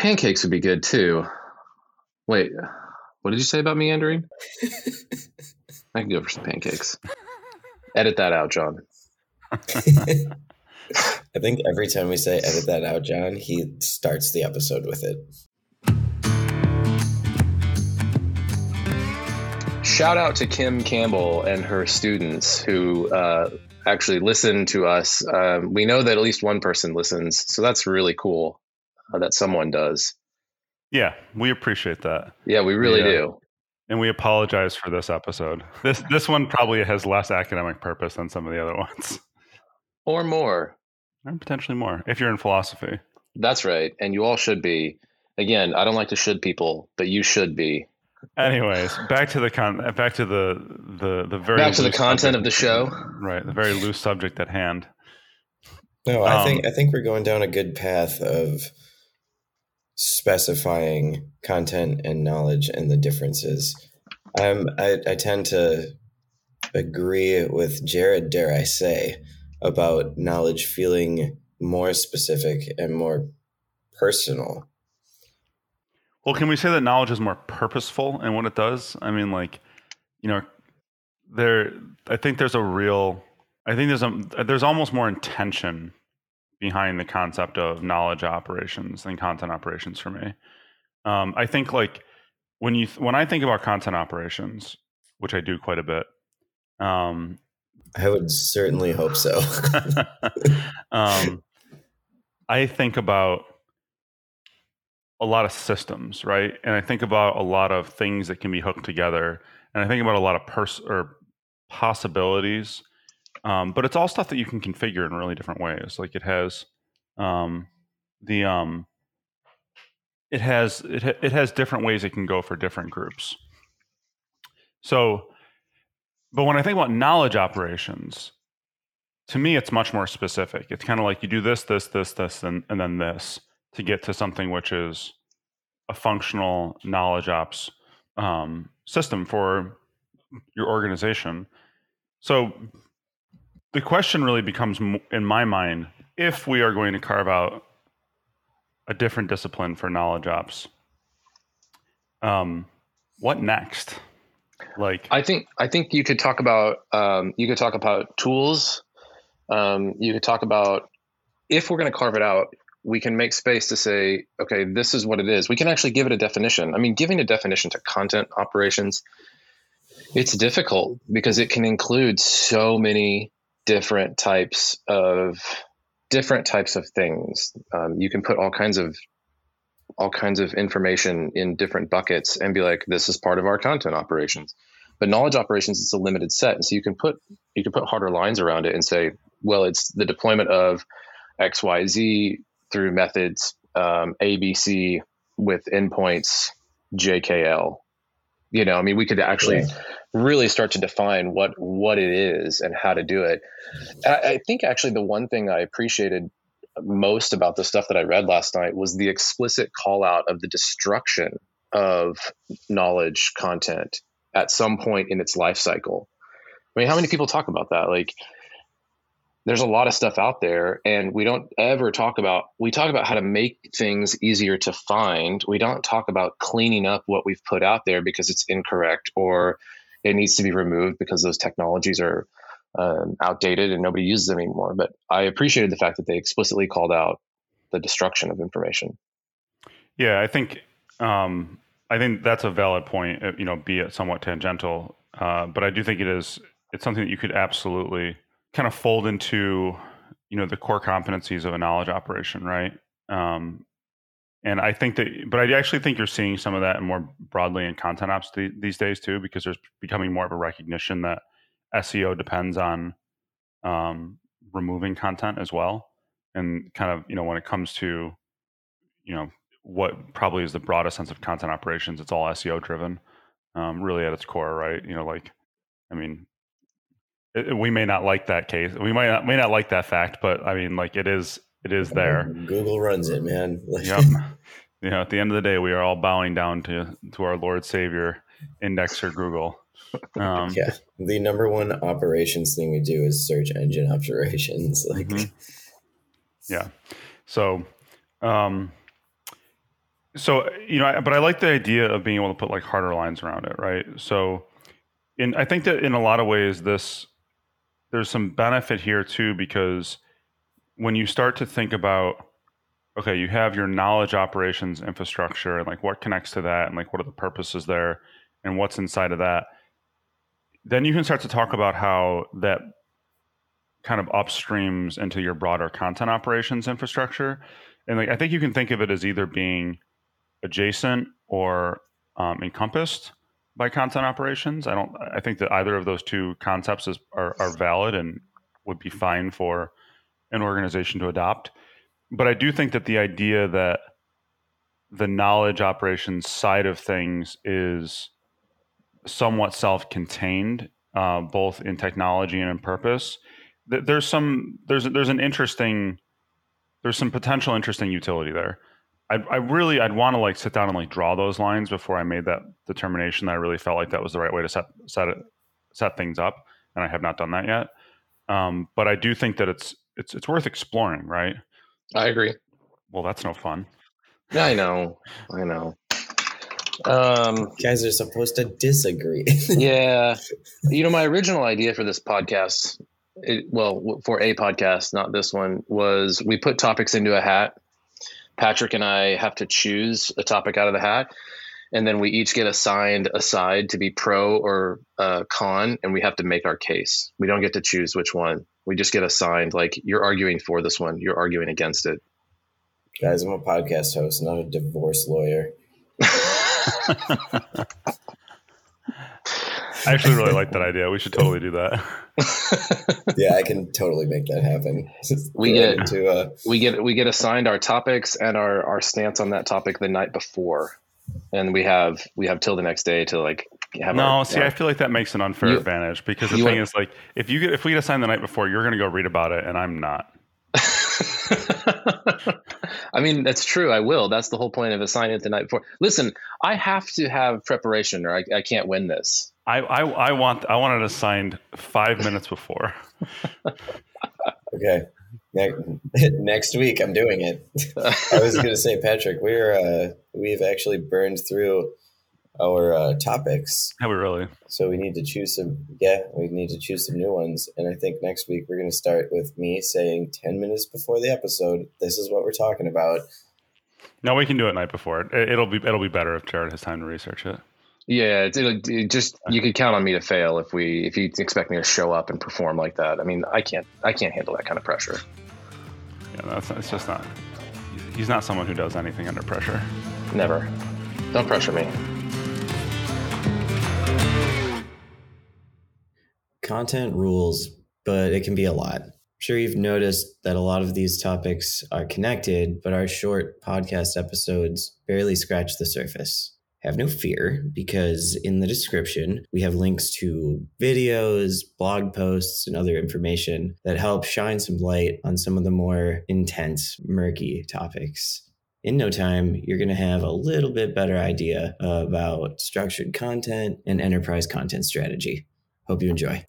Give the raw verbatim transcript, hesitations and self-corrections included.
Pancakes would be good too. Wait, what did you say about meandering? I can go for some pancakes. Edit that out, John. I think every time we say edit that out, John, he starts the episode with it. Shout out to Kim Campbell and her students who uh, actually listen to us. Uh, we know that at least one person listens, so that's really cool uh, that someone does. Yeah, we appreciate that. Yeah, we really yeah. do. And we apologize for this episode. This this one probably has less academic purpose than some of the other ones. Or more. Or potentially more, if you're in philosophy. That's right. And you all should be. Again, I don't like to should people, but you should be. Anyways, back to the con- back to the the, the very back to the content subject. Of the show. Right, the very loose subject at hand. No, I um, think I think we're going down a good path of specifying content and knowledge and the differences. Um, I, I tend to agree with Jared, dare I say, about knowledge feeling more specific and more personal. Well, can we say that knowledge is more purposeful in what it does? I mean, like, you know, there, I think there's a real, I think there's a, there's almost more intention behind the concept of knowledge operations than content operations for me. Um, I think like when you, when I think about content operations, which I do quite a bit. Um, I would certainly hope so. um, I think about a lot of systems, right? And I think about a lot of things that can be hooked together. And I think about a lot of pers- or possibilities. Um, but it's all stuff that you can configure in really different ways. Like it has um, the um, it has it, ha- it has different ways it can go for different groups. So, but when I think about knowledge operations, to me, it's much more specific. It's kind of like you do this, this, this, this, and, and then this to get to something which is a functional knowledge ops um, system for your organization. So. The question really becomes, in my mind, if we are going to carve out a different discipline for knowledge ops, um, what next? Like, I think I think you could talk about um, you could talk about tools. Um, you could talk about if we're going to carve it out, we can make space to say, okay, this is what it is. We can actually give it a definition. I mean, giving a definition to content operations, it's difficult because it can include so many. different types of different types of things. Um, you can put all kinds of all kinds of information in different buckets and be like, this is part of our content operations. But knowledge operations, it's a limited set. And so you can put you can put harder lines around it and say, well, it's the deployment of X Y Z through methods um, A B C with endpoints J K L. You know, I mean, we could actually yeah. really start to define what, what it is and how to do it. I, I think actually the one thing I appreciated most about the stuff that I read last night was the explicit call out of the destruction of knowledge content at some point in its life cycle. I mean, how many people talk about that? Like, there's a lot of stuff out there and we don't ever talk about, we talk about how to make things easier to find. We don't talk about cleaning up what we've put out there because it's incorrect or it needs to be removed because those technologies are um, outdated and nobody uses them anymore. But I appreciated the fact that they explicitly called out the destruction of information. Yeah, I think, um, I think that's a valid point, you know, be it somewhat tangential. Uh, but I do think it is, it's something that you could absolutely kind of fold into, you know, the core competencies of a knowledge operation, right? Um, and I think that, but I actually think you're seeing some of that more broadly in content ops th- these days too, because there's becoming more of a recognition that S E O depends on um, removing content as well. And kind of, you know, when it comes to, you know, what probably is the broadest sense of content operations, it's all S E O driven, um, really at its core, right? You know, like, I mean, we may not like that case. We might not, may not like that fact, but I mean, like it is, it is there. Google runs it, man. Yep. You know, at the end of the day, we are all bowing down to, to our Lord Savior, indexer Google. Um, yeah. The number one operations thing we do is search engine operations. Like, mm-hmm. Yeah. So, um, So, you know, but I like the idea of being able to put like harder lines around it, right? So, in I think that in a lot of ways, this there's some benefit here too, because when you start to think about, okay, you have your knowledge operations infrastructure and like what connects to that and like what are the purposes there and what's inside of that, then you can start to talk about how that kind of upstreams into your broader content operations infrastructure. And like I think you can think of it as either being adjacent or um, encompassed by content operations. I don't. I think that either of those two concepts is, are, are valid and would be fine for an organization to adopt. But I do think that the idea that the knowledge operations side of things is somewhat self-contained, uh, both in technology and in purpose. There's some. There's there's an interesting. There's some potential interesting utility there. I, I really, I'd want to like sit down and like draw those lines before I made that determination that I really felt like that was the right way to set set it, set things up. And I have not done that yet. Um, but I do think that it's it's it's worth exploring, right? I agree. Well, that's no fun. I know. I know. Um, you guys are supposed to disagree. Yeah. You know, my original idea for this podcast, it, well, for a podcast, not this one, was we put topics into a hat. Patrick and I have to choose a topic out of the hat, and then we each get assigned a side to be pro or uh, con, and we have to make our case. We don't get to choose which one. We just get assigned, like, you're arguing for this one. You're arguing against it. Guys, I'm a podcast host, not a divorce lawyer. I actually really like that idea. We should totally do that. Yeah, I can totally make that happen. We get to, uh, we get we get assigned our topics and our, our stance on that topic the night before, and we have we have till the next day to like have. No, our, see, uh, I feel like that makes an unfair you, advantage because the thing are, is like if you get if we get assigned the night before, you're going to go read about it, and I'm not. I mean, that's true. I will. That's the whole point of assigning it the night before. Listen, I have to have preparation, or I, I can't win this. I, I, I want I want it assigned five minutes before. Okay. Ne- next week, I'm doing it. I was going to say, Patrick, we're uh, we've actually burned through our uh, topics. Have we really? So we need to choose some. Yeah, we need to choose some new ones. And I think next week we're going to start with me saying ten minutes before the episode, this is what we're talking about. No, we can do it night before. It, it'll be it'll be better if Jared has time to research it. Yeah, it, it, it just you could count on me to fail if we if you expect me to show up and perform like that. I mean, I can't I can't handle that kind of pressure. Yeah, no, it's, not, it's just not. He's not someone who does anything under pressure. Never. Don't pressure me. Content rules, but it can be a lot. I'm sure you've noticed that a lot of these topics are connected, but our short podcast episodes barely scratch the surface. Have no fear, because in the description, we have links to videos, blog posts, and other information that help shine some light on some of the more intense, murky topics. In no time, you're going to have a little bit better idea about structured content and enterprise content strategy. Hope you enjoy.